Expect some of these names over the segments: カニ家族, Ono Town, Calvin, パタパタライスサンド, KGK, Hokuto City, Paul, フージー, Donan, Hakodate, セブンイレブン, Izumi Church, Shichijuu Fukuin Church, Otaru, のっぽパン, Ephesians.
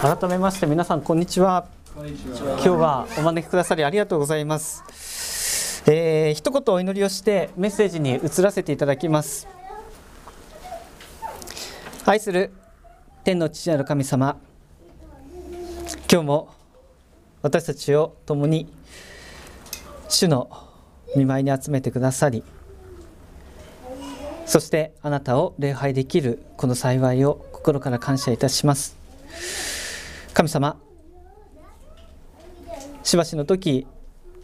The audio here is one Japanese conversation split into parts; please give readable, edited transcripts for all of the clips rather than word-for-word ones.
改めまして皆さんこんにちは。今日はお招きくださりありがとうございます。一言お祈りをしてメッセージに移らせていただきます。愛する天の父なる神様、今日も私たちを共に主の御前に集めてくださり、そしてあなたを礼拝できるこの幸いを心から感謝いたします。神様、しばしの時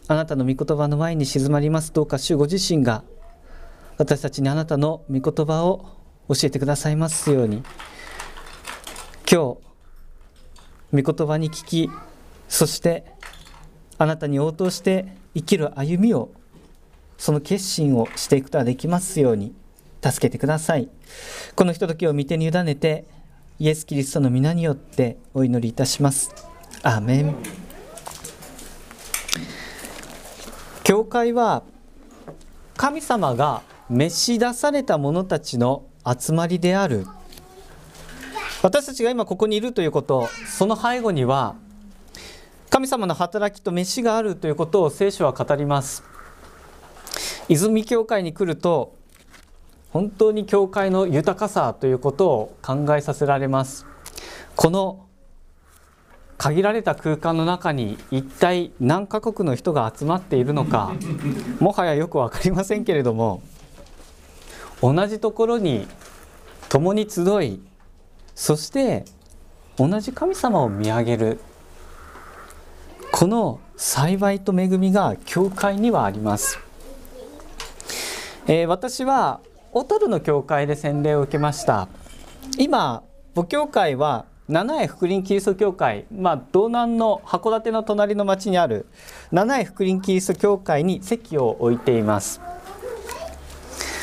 あなたの御言葉の前に静まります。どうか主ご自身が私たちにあなたの御言葉を教えてくださいますように、今日御言葉に聞き、そしてあなたに応答して生きる歩みを、その決心をしていくことができますように助けてください。このひとときを御手に委ねて、イエス・キリストの皆によってお祈りいたします。アーメン。教会は神様が召し出された者たちの集まりである。私たちが今ここにいるということ、その背後には神様の働きと召しがあるということを聖書は語ります。泉教会に来ると本当に教会の豊かさということを考えさせられます。この限られた空間の中に一体何カ国の人が集まっているのか、もはやよく分かりませんけれども、同じところに共に集い、そして同じ神様を見上げる、この幸いと恵みが教会にはあります。私は小樽の教会で洗礼を受けました。今母教会は七重福林キリスト教会、道南の函館の隣の町にある七重福林キリスト教会に席を置いています。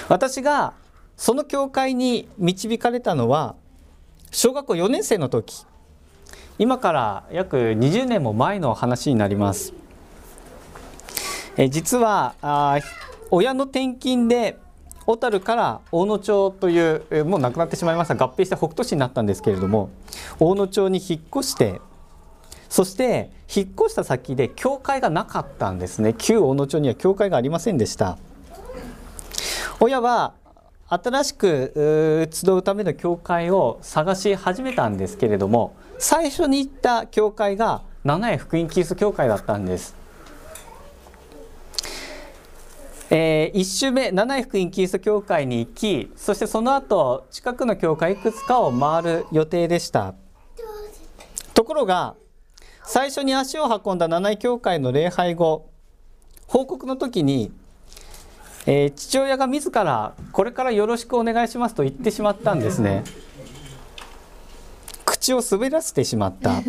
私がその教会に導かれたのは小学校4年生の時、今から約20年も前の話になります。実は親の転勤で小樽から大野町という、もう亡くなってしまいました合併した北斗市になったんですけれども、大野町に引っ越して、そして引っ越した先で教会がなかったんですね。旧大野町には教会がありませんでした。親は新しく集うための教会を探し始めたんですけれども、最初に行った教会が七重福音キリスト教会だったんです。1週目七重福音キリスト教会に行き、そしてその後近くの教会いくつかを回る予定でした。ところが最初に足を運んだ七重教会の礼拝後、報告の時に、父親が自らこれからよろしくお願いしますと言ってしまったんですね。口を滑らせてしまった、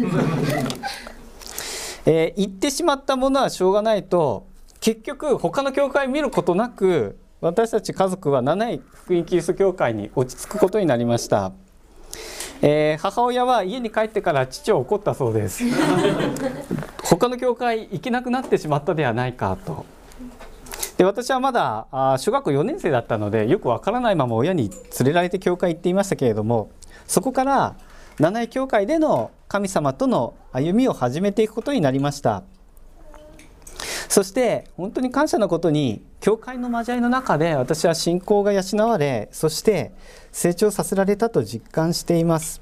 言ってしまったものはしょうがないと、結局他の教会見ることなく、私たち家族は七井福音キリスト教会に落ち着くことになりました。母親は家に帰ってから父を怒ったそうです他の教会行けなくなってしまったではないかと。で、私はまだ小学校4年生だったので、よくわからないまま親に連れられて教会行っていましたけれども、そこから七井教会での神様との歩みを始めていくことになりました。そして本当に感謝のことに、教会の交わりの中で私は信仰が養われ、そして成長させられたと実感しています。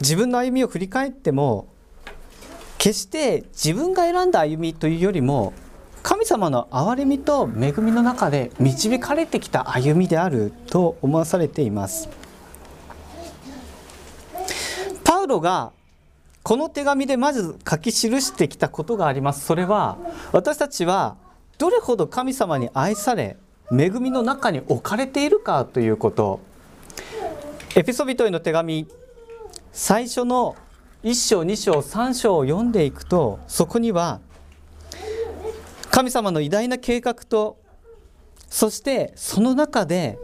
自分の歩みを振り返っても、決して自分が選んだ歩みというよりも、神様の憐れみと恵みの中で導かれてきた歩みであると思わされています。パウロがこの手紙でまず書き記してきたことがあります。それは、私たちはどれほど神様に愛され、恵みの中に置かれているかということ。エピソビトへの手紙最初の1章2章3章を読んでいくと、そこには神様の偉大な計画と、そしてその中で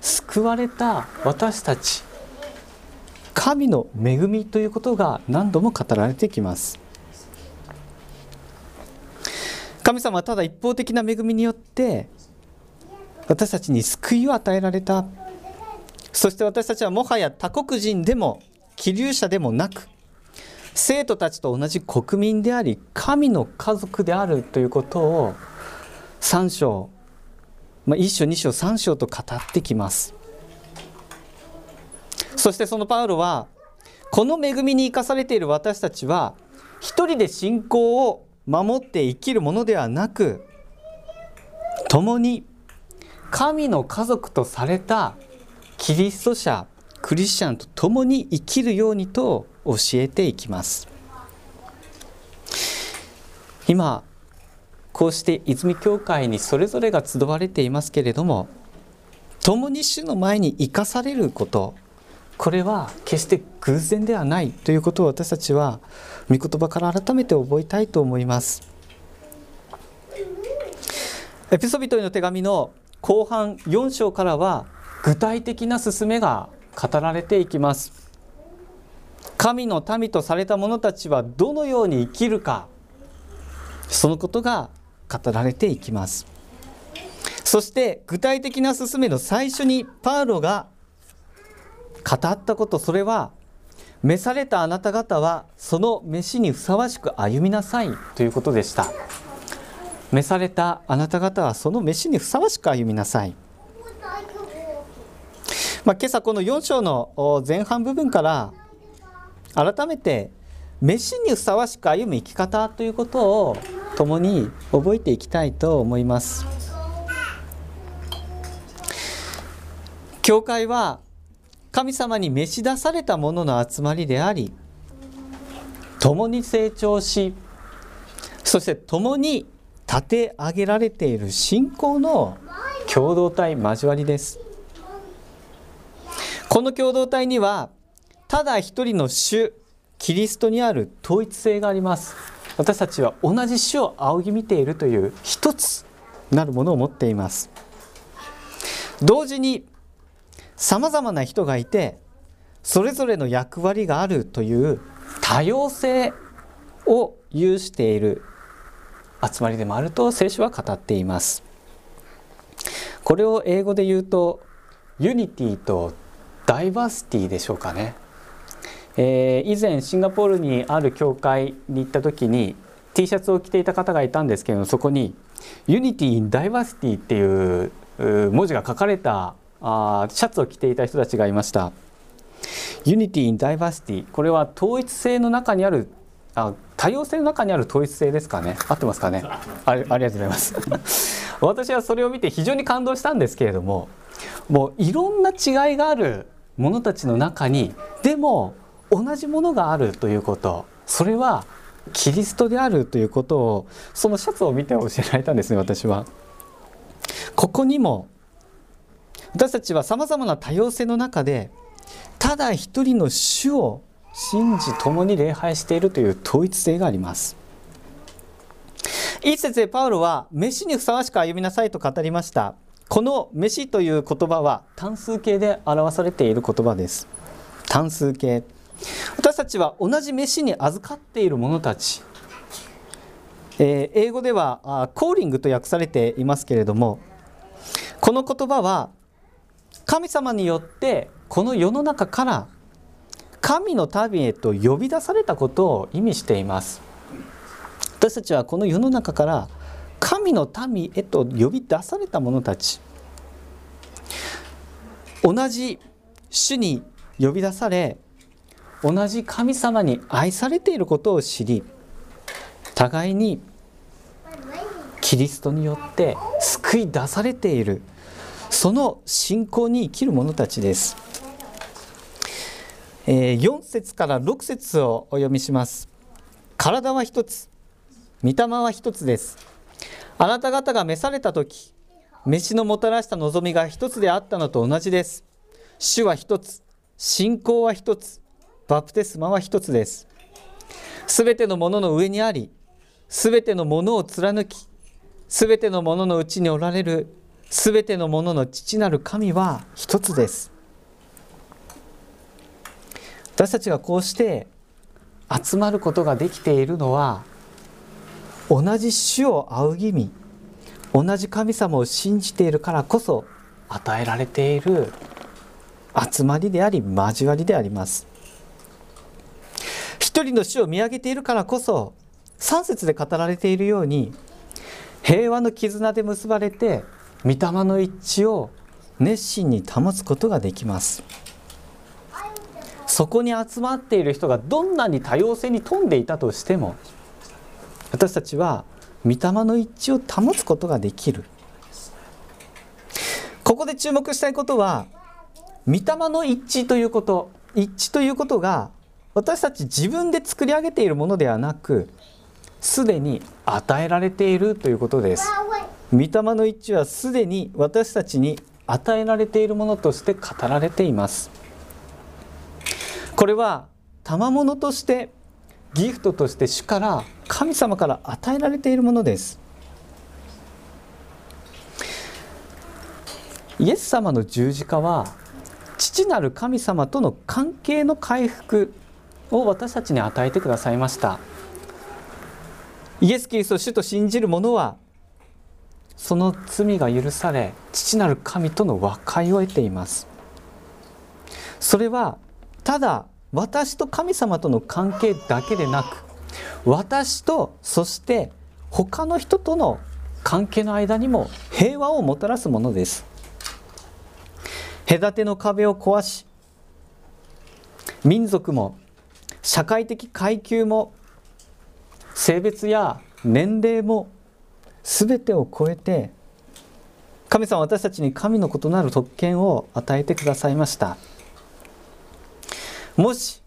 救われた私たち、神の恵みということが何度も語られてきます。神様はただ一方的な恵みによって私たちに救いを与えられた。そして私たちはもはや他国人でも希留者でもなく、生徒たちと同じ国民であり神の家族であるということを3章、1章2章3章と語ってきます。そしてそのパウロは、この恵みに生かされている私たちは一人で信仰を守って生きるものではなく、共に神の家族とされたキリスト者クリスチャンと共に生きるようにと教えていきます。今こうして泉教会にそれぞれが集われていますけれども、共に主の前に生かされること、これは決して偶然ではないということを私たちは御言葉から改めて覚えたいと思います。エペソビトへの手紙の後半4章からは具体的な勧めが語られていきます。神の民とされた者たちはどのように生きるか、そのことが語られていきます。そして具体的な勧めの最初にパウロが語ったこと、それは召されたあなた方はその召しにふさわしく歩みなさいということでした。召されたあなた方はその召しにふさわしく歩みなさい。今朝この4章の前半部分から改めて召しにふさわしく歩む生き方ということを共に覚えていきたいと思います。教会は神様に召し出された者の集まりであり、共に成長し、そして共に立て上げられている信仰の共同体、交わりです。この共同体にはただ一人の主キリストにある統一性があります。私たちは同じ主を仰ぎ見ているという一つなるものを持っています。同時にさまざまな人がいて、それぞれの役割があるという多様性を有している集まりでもあると聖書は語っています。これを英語で言うとユニティとダイバーシティでしょうかね。以前シンガポールにある教会に行った時に T シャツを着ていた方がいたんですけれども、そこにユニティ・ダイバーシティっていう文字が書かれたシャツを着ていた人たちがいました。ユニティ・イン・ダイバーシティ、これは統一性の中にある多様性の中にある統一性ですかね、合ってますかね。ありがとうございます私はそれを見て非常に感動したんですけれども、もういろんな違いがある者たちの中にでも同じものがあるということ、それはキリストであるということをそのシャツを見て教えられたんですね。私はここにも私たちはさまざまな多様性の中でただ一人の主を信じ共に礼拝しているという統一性があります。一節でパウロは召しにふさわしく歩みなさいと語りました。この召しという言葉は単数形で表されている言葉です。単数形、私たちは同じ召しに預かっている者たち、英語ではコーリングと訳されていますけれども、この言葉は神様によってこの世の中から神の民へと呼び出されたことを意味しています。私たちはこの世の中から神の民へと呼び出された者たち、同じ主に呼び出され、同じ神様に愛されていることを知り、互いにキリストによって救い出されている、その信仰に生きる者たちです。4節から6節をお読みします。体は一つ、御霊は一つです。あなた方が召された時、召しのもたらした望みが一つであったのと同じです。主は一つ、信仰は一つ、バプテスマは一つです。すべてのものの上にあり、すべてのものを貫き、すべてのもののうちにおられるすべてのものの父なる神は一つです。私たちがこうして集まることができているのは、同じ主を仰ぎ見、同じ神様を信じているからこそ与えられている集まりであり交わりであります。一人の主を見上げているからこそ、3節で語られているように、平和の絆で結ばれて御霊の一致を熱心に保つことができます。そこに集まっている人がどんなに多様性に富んでいたとしても、私たちは御霊の一致を保つことができる。ここで注目したいことは、御霊の一致ということ、一致ということが私たち自分で作り上げているものではなく、すでに与えられているということです。御霊の一致はすでに私たちに与えられているものとして語られています。これは賜物として、ギフトとして主から、神様から与えられているものです。イエス様の十字架は、父なる神様との関係の回復を私たちに与えてくださいました。イエス・キリストを主と信じる者は、その罪が許され、父なる神との和解を得ています。それはただ私と神様との関係だけでなく、私と、そして他の人との関係の間にも平和をもたらすものです。隔ての壁を壊し、民族も社会的階級も性別や年齢も全てを超えて、神様は私たちに神の異なる特権を与えてくださいました。もし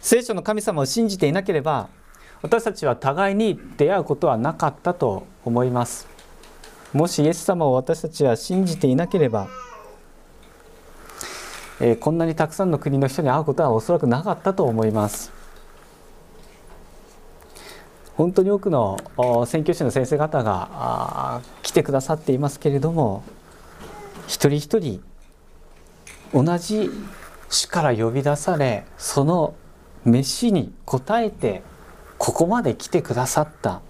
聖書の神様を信じていなければ、私たちは互いに出会うことはなかったと思います。もしイエス様を私たちは信じていなければ、こんなにたくさんの国の人に会うことはおそらくなかったと思います。本当に多くの宣教師の先生方が来てくださっていますけれども、一人一人同じ主から呼び出され、その召しに応えてここまで来てくださった。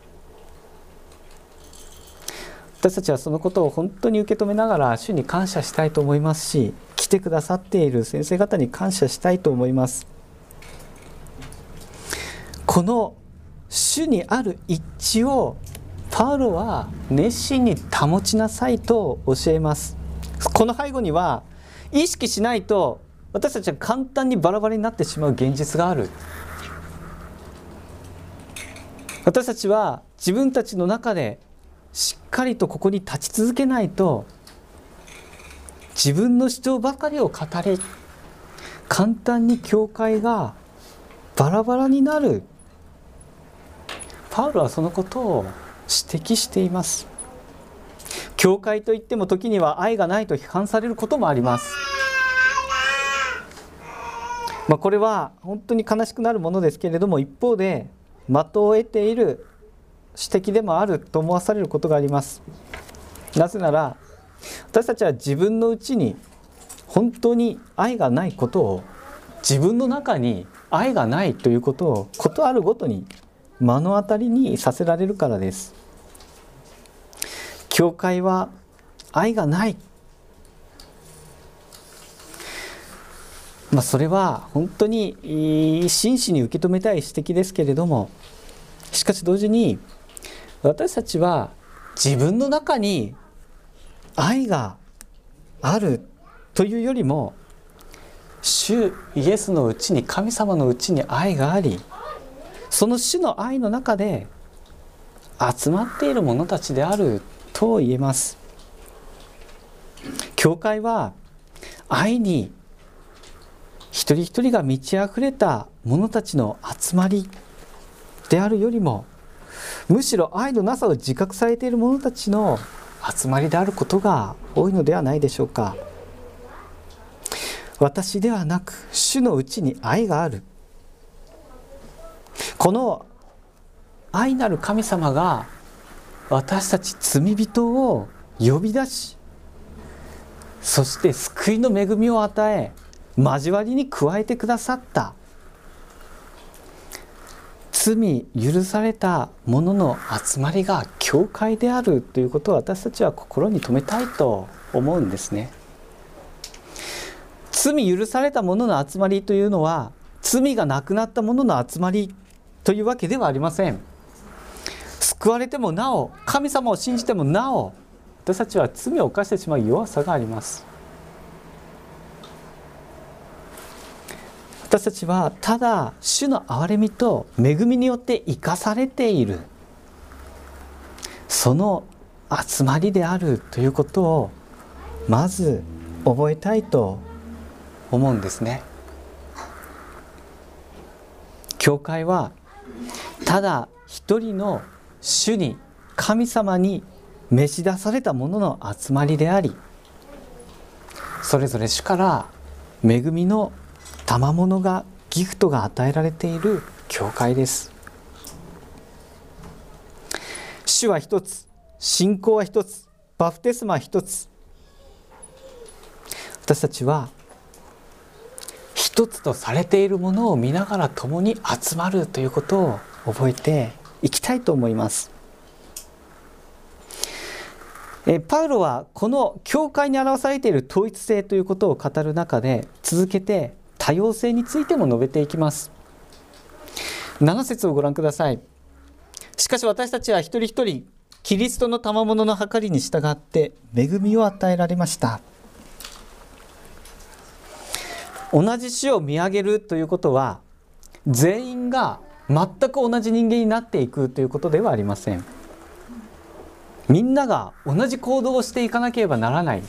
私たちはそのことを本当に受け止めながら、主に感謝したいと思いますし、来てくださっている先生方に感謝したいと思います。この主にある一致をパウロは熱心に保ちなさいと教えます。この背後には、意識しないと私たちは簡単にバラバラになってしまう現実がある。私たちは自分たちの中でしっかりとここに立ち続けないと、自分の主張ばかりを語り、簡単に教会がバラバラになる。パウロはそのことを指摘しています。教会といっても、時には愛がないと批判されることもあります。これは本当に悲しくなるものですけれども、一方で的を得ている指摘でもあると思わされることがあります。なぜなら、私たちは自分のうちに本当に愛がないことを、自分の中に愛がないということを、ことあるごとに目の当たりにさせられるからです。教会は愛がない、それは本当に真摯に受け止めたい指摘ですけれども、しかし同時に、私たちは自分の中に愛があるというよりも、主イエスのうちに、神様のうちに愛があり、その主の愛の中で集まっている者たちであると言えます。教会は愛に一人一人が満ちあふれた者たちの集まりであるよりも、むしろ愛のなさを自覚されている者たちの集まりであることが多いのではないでしょうか。私ではなく、主のうちに愛がある、この愛なる神様が私たち罪人を呼び出し、そして救いの恵みを与え、交わりに加えてくださった、罪許された者の集まりが教会であるということを、私たちは心に留めたいと思うんですね。罪許された者の集まりというのは、罪がなくなったものの集まりというわけではありません。救われてもなお、神様を信じてもなお、私たちは罪を犯してしまう弱さがあります。私たちはただ主の憐れみと恵みによって生かされている、その集まりであるということをまず覚えたいと思うんですね。教会はただ一人の主に、神様に召し出されたものの集まりであり、それぞれ主から恵みの賜物が、ギフトが与えられている教会です。主は一つ、信仰は一つ、バプテスマは一つ。私たちは一つとされているものを見ながら共に集まるということを覚えていきたいと思います。パウロはこの教会に表されている統一性ということを語る中で、続けて多様性についても述べていきます。7節をご覧ください。しかし私たちは一人一人キリストの賜物の計りに従って恵みを与えられました。同じ主を見上げるということは、全員が全く同じ人間になっていくということではありません。みんなが同じ行動をしていかなければならない、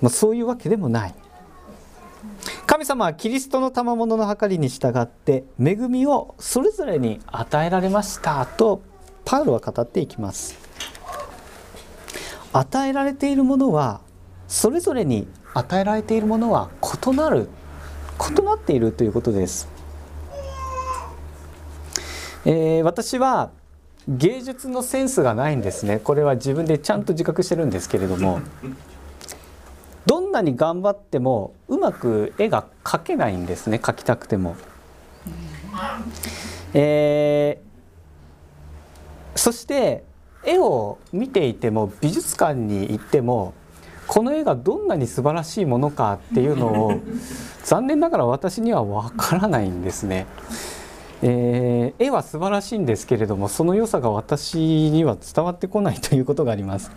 もうそういうわけでもない。神様はキリストの賜物の計りに従って恵みをそれぞれに与えられましたとパウロは語っていきます。与えられているものは、それぞれに与えられているものは異なっているということです。私は芸術のセンスがないんですね。これは自分でちゃんと自覚してるんですけれども、どんなに頑張ってもうまく絵が描けないんですね。描きたくても。そして絵を見ていても、美術館に行っても、この絵がどんなに素晴らしいものかっていうのを残念ながら私にはわからないんですね。絵は素晴らしいんですけれども、その良さが私には伝わってこないということがあります。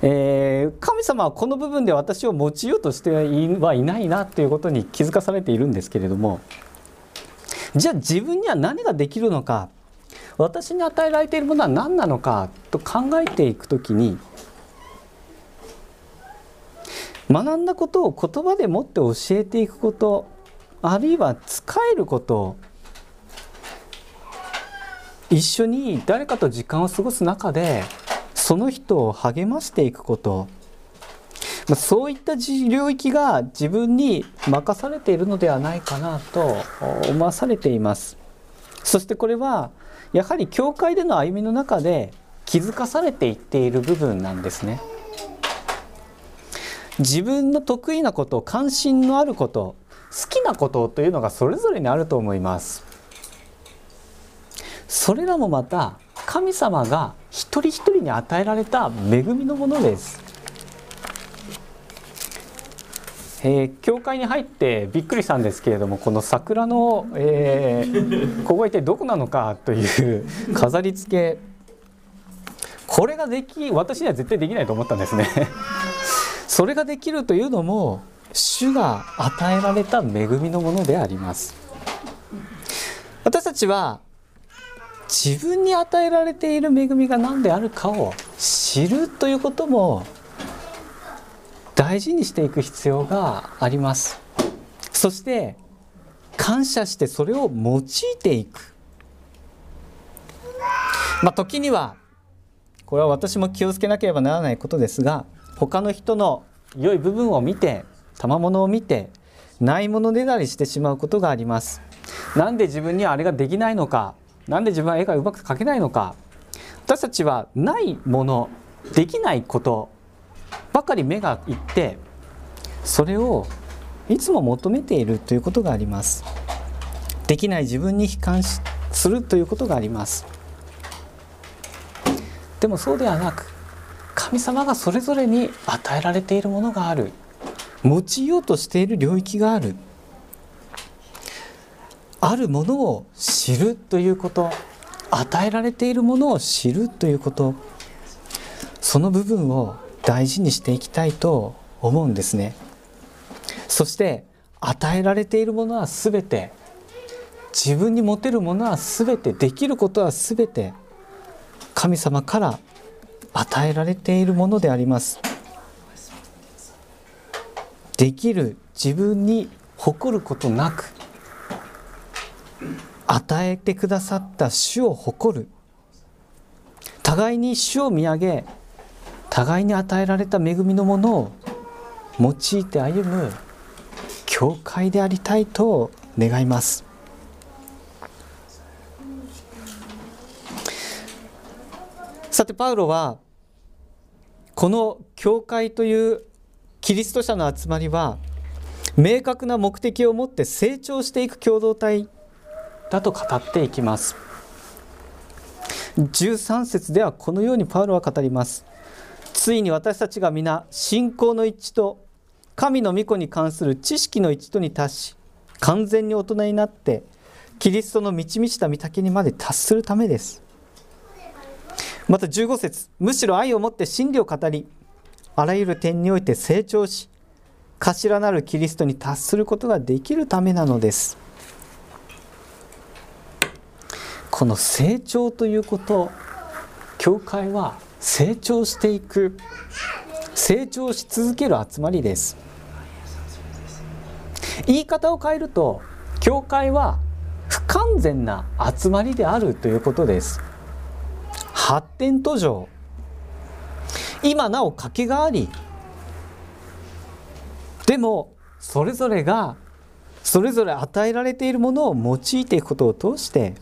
神様はこの部分で私を用いようとしてはいないなということに気づかされているんですけれども、じゃあ自分には何ができるのか、私に与えられているものは何なのかと考えていくときに、学んだことを言葉でもって教えていくこと、あるいは使えること、一緒に誰かと時間を過ごす中でその人を励ましていくこと、そういった領域が自分に任されているのではないかなと思わされています。そしてこれはやはり教会での歩みの中で気づかされていっている部分なんですね。自分の得意なこと、関心のあること、好きなことというのがそれぞれにあると思います。それらもまた神様が一人一人に与えられた恵みのものです。教会に入ってびっくりしたんですけれども、この桜の、ここは一体どこなのかという飾り付け、これが私には絶対できないと思ったんですね。それができるというのも主が与えられた恵みのものであります。私たちは自分に与えられている恵みが何であるかを知るということも大事にしていく必要があります。そして感謝してそれを用いていく、時にはこれは私も気をつけなければならないことですが、他の人の良い部分を見て、賜物を見てないものねだりしてしまうことがあります。なんで自分にはあれができないのか、なんで自分は絵がうまく描けないのか、私たちはないもの、できないことばかり目がいって、それをいつも求めているということがあります。できない自分に悲観するということがあります。でもそうではなく、神様がそれぞれに与えられているものがある、用いようとしている領域がある。あるものを知るということ、与えられているものを知るということ、その部分を大事にしていきたいと思うんですね。そして与えられているものは全て、自分に持てるものは全て、できることは全て神様から与えられているものであります。できる自分に誇ることなく、与えてくださった主を誇る。互いに主を見上げ、互いに与えられた恵みのものを用いて歩む教会でありたいと願います。さてパウロはこの教会というキリスト者の集まりは明確な目的を持って成長していく共同体だと語っていきます。13節ではこのようにパウロは語ります。ついに私たちが皆信仰の一致と神の御子に関する知識の一致に達し、完全に大人になってキリストの満ち満ちた御丈にまで達するためです。また15節、むしろ愛をもって真理を語り、あらゆる点において成長し、頭なるキリストに達することができるためなのです。この成長ということ、教会は成長していく、成長し続ける集まりです。言い方を変えると、教会は不完全な集まりであるということです。発展途上、今なお欠けがあり、でもそれぞれがそれぞれ与えられているものを用いていくことを通して、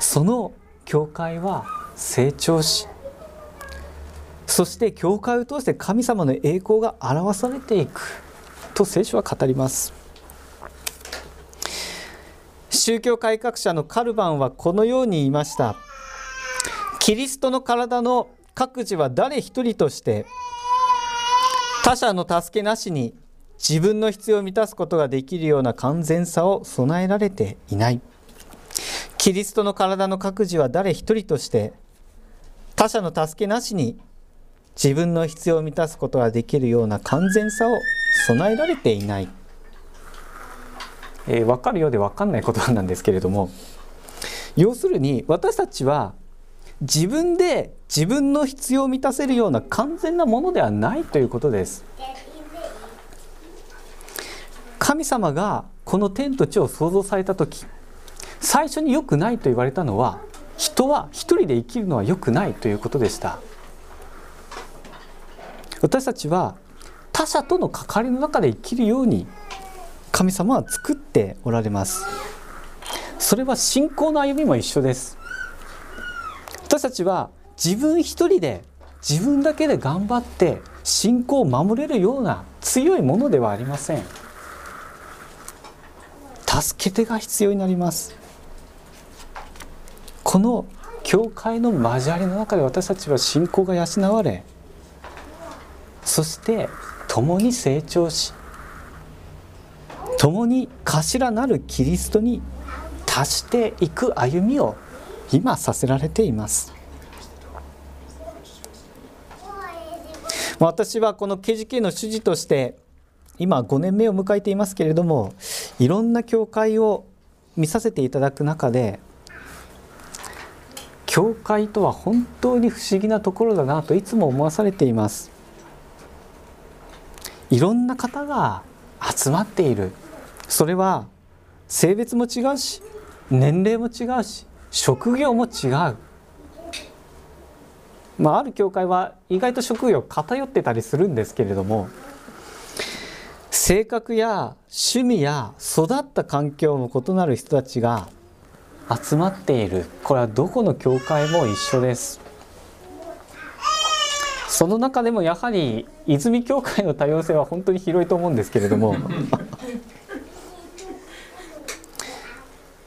その教会は成長し、そして教会を通して神様の栄光が表されていくと聖書は語ります。宗教改革者のカルバンはこのように言いました。キリストの体の各自は誰一人として他者の助けなしに自分の必要を満たすことができるような完全さを備えられていない。キリストの体の各自は誰一人として他者の助けなしに自分の必要を満たすことができるような完全さを備えられていない。分かるようで分かんないことなんですけれども、要するに私たちは自分で自分の必要を満たせるような完全なものではないということです。神様がこの天と地を創造された時、最初に良くないと言われたのは、人は一人で生きるのは良くないということでした。私たちは他者との関わりの中で生きるように神様は作っておられます。それは信仰の歩みも一緒です。私たちは自分一人で、自分だけで頑張って信仰を守れるような強いものではありません。助け手が必要になります。この教会の交わりの中で私たちは信仰が養われ、そして共に成長し、共に頭なるキリストに達していく歩みを今させられています。私はこの KGK の主事として今5年目を迎えていますけれども、いろんな教会を見させていただく中で、教会とは本当に不思議なところだなといつも思わされています。いろんな方が集まっている。それは性別も違うし、年齢も違うし、職業も違う。ある教会は意外と職業偏ってたりするんですけれども、性格や趣味や育った環境も異なる人たちが集まっている。これはどこの教会も一緒です。その中でもやはり泉教会の多様性は本当に広いと思うんですけれども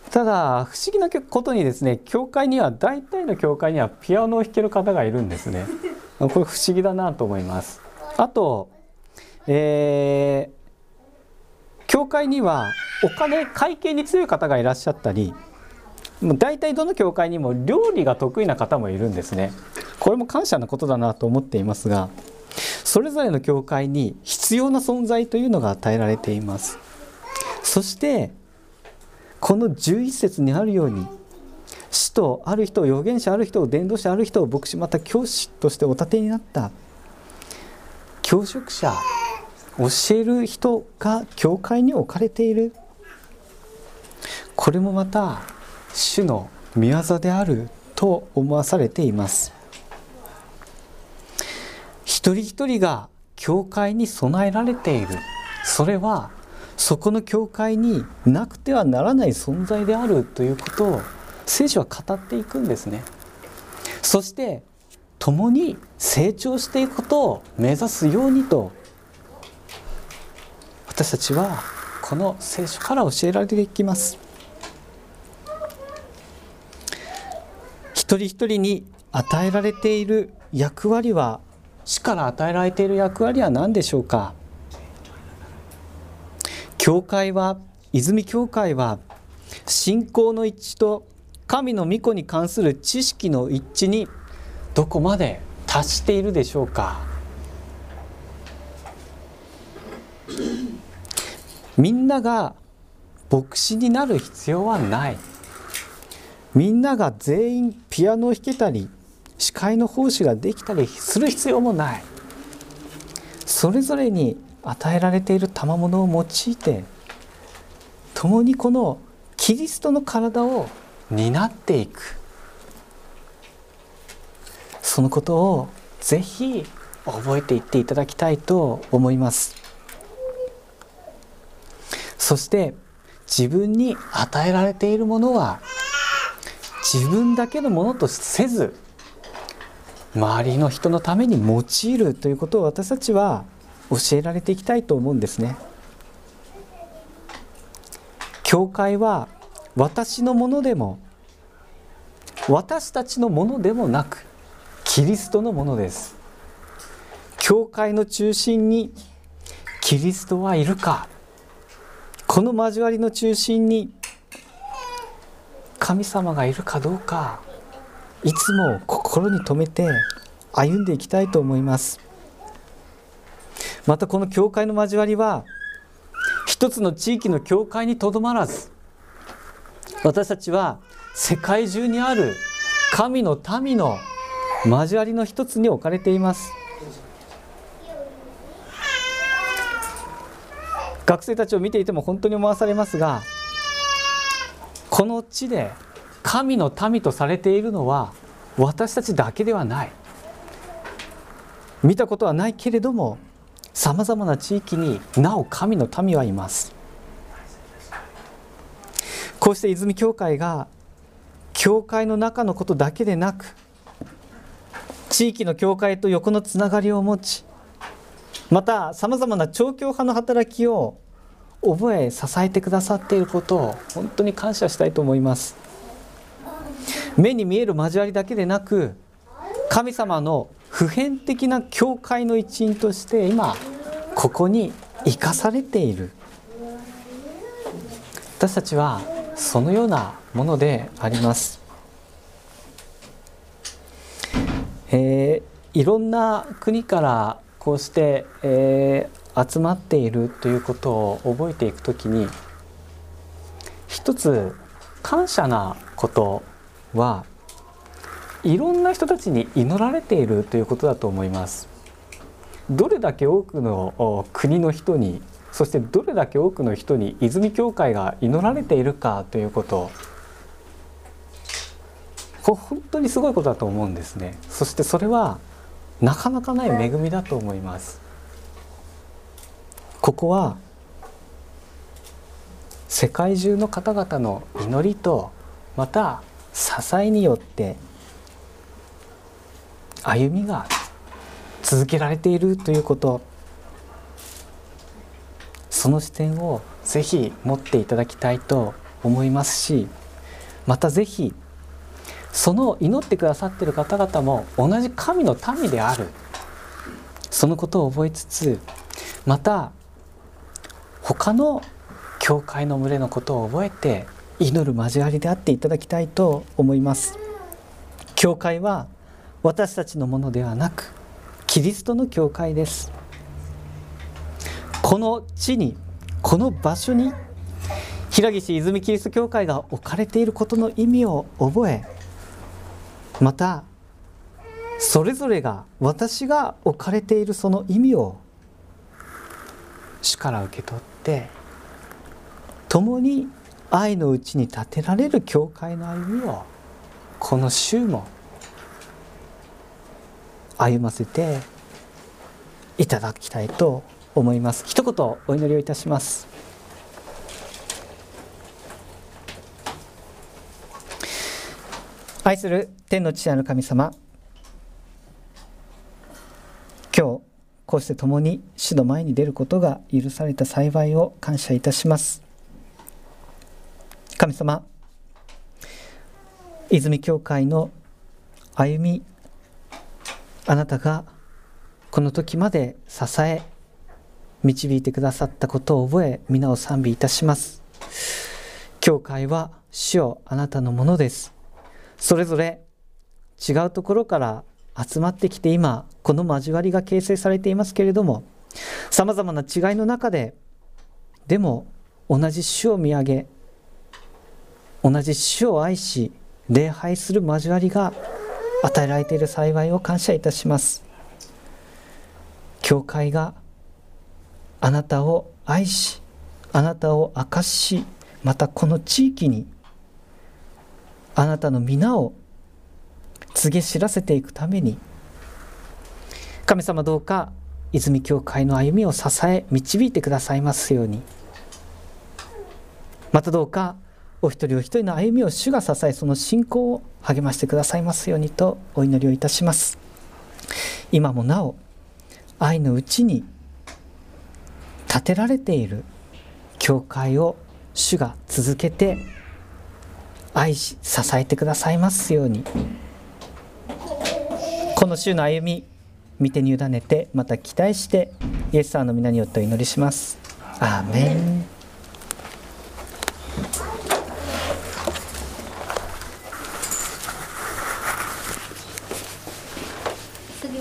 ただ不思議なことにですね、教会には、大体の教会にはピアノを弾ける方がいるんですね。これ不思議だなと思います。あと教会にはお金、会計に強い方がいらっしゃったり、大体どの教会にも料理が得意な方もいるんですね。これも感謝なことだなと思っていますが、それぞれの教会に必要な存在というのが与えられています。そしてこの11節にあるように、使徒ある人を、預言者ある人を、伝道者ある人を、牧師また教師としてお立てになった教職者、教える人が教会に置かれている。これもまた主の御業であると思わされています。一人一人が教会に備えられている、それはそこの教会になくてはならない存在であるということを聖書は語っていくんですね。そして共に成長していくことを目指すようにと、私たちはこの聖書から教えられていきます。一人一人に与えられている役割は、主から与えられている役割は何でしょうか。教会は、泉教会は、信仰の一致と神の御子に関する知識の一致にどこまで達しているでしょうか。みんなが牧師になる必要はない。みんなが全員ピアノを弾けたり、司会の奉仕ができたりする必要もない。それぞれに与えられている賜物を用いて、共にこのキリストの体を担っていく、そのことをぜひ覚えていっていただきたいと思います。そして自分に与えられているものは自分だけのものとせず、周りの人のために用いるということを私たちは教えられていきたいと思うんですね。教会は私のものでも私たちのものでもなく、キリストのものです。教会の中心にキリストはいるか、この交わりの中心に神様がいるかどうか、いつも心に留めて歩んでいきたいと思います。またこの教会の交わりは一つの地域の教会にとどまらず、私たちは世界中にある神の民の交わりの一つに置かれています。学生たちを見ていても本当に思わされますが、この地で神の民とされているのは私たちだけではない。見たことはないけれども、さまざまな地域になお神の民はいます。こうして泉教会が教会の中のことだけでなく、地域の教会と横のつながりを持ち、またさまざまな調教派の働きを覚え支えてくださっていることを本当に感謝したいと思います。目に見える交わりだけでなく、神様の普遍的な教会の一員として今ここに生かされている。私たちはそのようなものであります。いろんな国からこうして、集まっているということを覚えていくときに、一つ感謝なことは、いろんな人たちに祈られているということだと思います。どれだけ多くの国の人に、そしてどれだけ多くの人に泉教会が祈られているかということ、本当にすごいことだと思うんですね。そしてそれはなかなかない恵みだと思います。ここは世界中の方々の祈りと、また支えによって歩みが続けられているということ、その視点をぜひ持っていただきたいと思いますし、またぜひその祈ってくださっている方々も同じ神の民である、そのことを覚えつつ、また他の教会の群れのことを覚えて祈る交わりであっていただきたいと思います。教会は私たちのものではなくキリストの教会です。この地に、この場所に平岸泉キリスト教会が置かれていることの意味を覚え、またそれぞれが、私が置かれているその意味を主から受け取って、共に愛のうちに立てられる教会の歩みをこの週も歩ませていただきたいと思います。一言お祈りをいたします。愛する天の父なる神様、今日こうして共に主の前に出ることが許された幸いを感謝いたします。神様、泉教会の歩み、あなたがこの時まで支え導いてくださったことを覚え、皆を賛美いたします。教会は主よ、あなたのものです。それぞれ違うところから集まってきて、今この交わりが形成されていますけれども、さまざまな違いの中で、でも同じ主を見上げ、同じ主を愛し礼拝する交わりが与えられている幸いを感謝いたします。教会があなたを愛し、あなたを明かし、またこの地域にあなたの皆を告げ知らせていくために、神様、どうか泉教会の歩みを支え導いてくださいますように。またどうかお一人お一人の歩みを主が支え、その信仰を励ましてくださいますようにとお祈りをいたします。今もなお愛のうちに立てられている教会を主が続けて愛し支えてくださいますように。この主の歩み、見てに委ねて、また期待して、イエス様の皆によってお祈りします。アーメン。